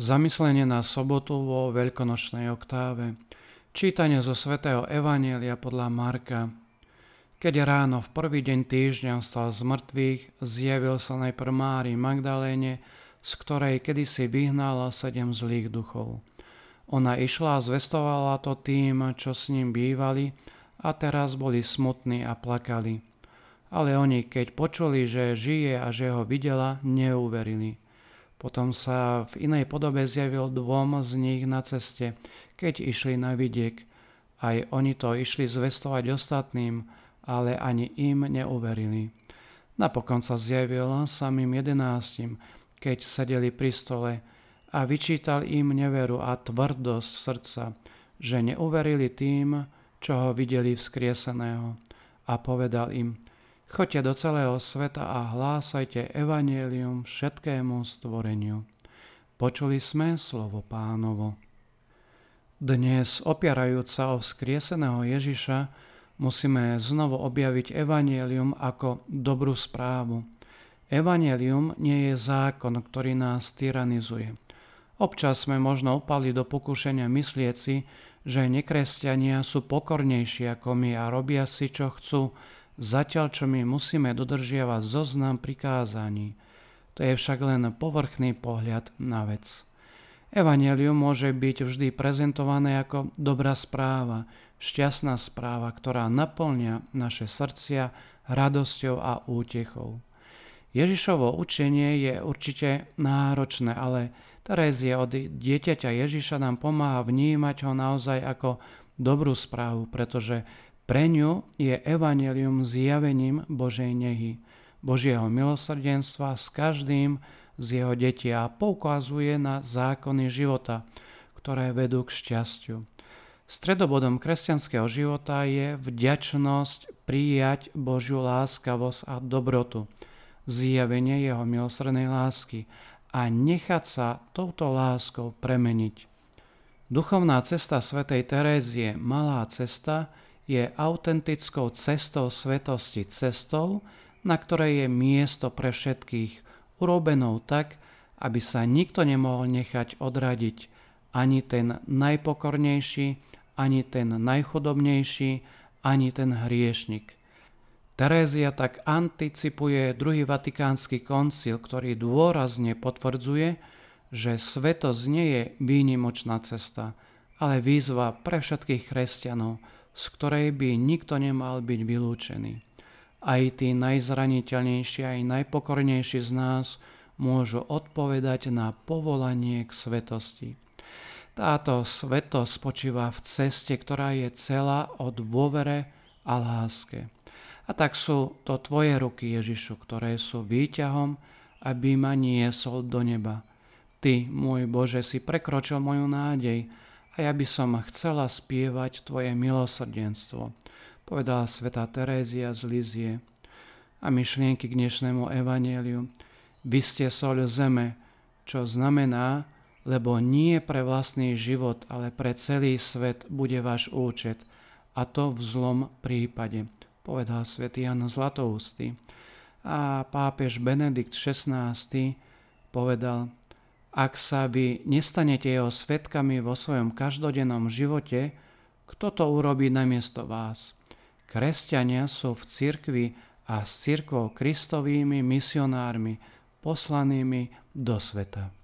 Zamyslenie na sobotu vo veľkonočnej oktáve. Čítanie zo svätého evanjelia podľa Marka. Keď ráno v prvý deň týždňa vstal z mŕtvych, zjavil sa najprv Márii Magdaléne, z ktorej kedysi vyhnala 7 zlých duchov. Ona išla a zvestovala to tým, čo s ním bývali, a teraz boli smutní a plakali. Ale oni, keď počuli, že žije a že ho videla, neuverili. Potom sa v inej podobe zjavil 2 z nich na ceste, keď išli na vidiek. Aj oni to išli zvestovať ostatným, ale ani im neuverili. Napokon sa zjavil samým 11, keď sedeli pri stole, a vyčítal im neveru a tvrdosť srdca, že neuverili tým, čo ho videli vzkrieseného. A povedal im: Choďte do celého sveta a hlásajte evanjelium všetkému stvoreniu. Počuli sme slovo Pánovo. Dnes, opierajúc sa o vzkrieseného Ježiša, musíme znovu objaviť evanjelium ako dobrú správu. Evanjelium nie je zákon, ktorý nás tyranizuje. Občas sme možno upali do pokušenia myslieť si, že nekresťania sú pokornejší ako my a robia si, čo chcú, zatiaľ čo my musíme dodržiavať zoznam prikázaní. To je však len povrchný pohľad na vec. Evanjelium môže byť vždy prezentované ako dobrá správa, šťastná správa, ktorá naplňa naše srdcia radosťou a útechou. Ježišovo učenie je určite náročné, ale Terézia od dieťaťa Ježiša nám pomáha vnímať ho naozaj ako dobrú správu, pretože pre ňu je evanjelium zjavením Božej nehy, Božieho milosrdenstva s každým z jeho detí a poukazuje na zákony života, ktoré vedú k šťastiu. Stredobodom kresťanského života je vďačnosť prijať Božiu láskavosť a dobrotu, zjavenie jeho milosrdnej lásky a nechať sa touto láskou premeniť. Duchovná cesta svätej Terézie, malá cesta, je autentickou cestou svetosti, cestou, na ktorej je miesto pre všetkých, urobenou tak, aby sa nikto nemohol nechať odradiť, ani ten najpokornejší, ani ten najchudobnejší, ani ten hriešnik. Terézia tak anticipuje druhý vatikánsky koncil, ktorý dôrazne potvrdzuje, že svetosť nie je výnimočná cesta, ale výzva pre všetkých kresťanov, z ktorej by nikto nemal byť vylúčený. Aj tí najzraniteľnejší, aj najpokornejší z nás môžu odpovedať na povolanie k svetosti. Táto svetosť spočíva v ceste, ktorá je celá o dôvere a láske. A tak sú to tvoje ruky, Ježišu, ktoré sú výťahom, aby ma niesol do neba. Ty, môj Bože, si prekročil moju nádej, a ja by som chcela spievať tvoje milosrdenstvo, povedala svätá Terézia z Lízieux. A myšlienky k dnešnému evanjeliu. Vy ste soľ zeme, čo znamená, lebo nie pre vlastný život, ale pre celý svet bude váš účet, a to v zlom prípade, povedal svätý Ján Zlatoústy. A pápež Benedikt 16. povedal: Ak sa vy nestanete jeho svedkami vo svojom každodennom živote, kto to urobí namiesto vás? Kresťania sú v cirkvi a s cirkvou Kristovými misionármi, poslanými do sveta.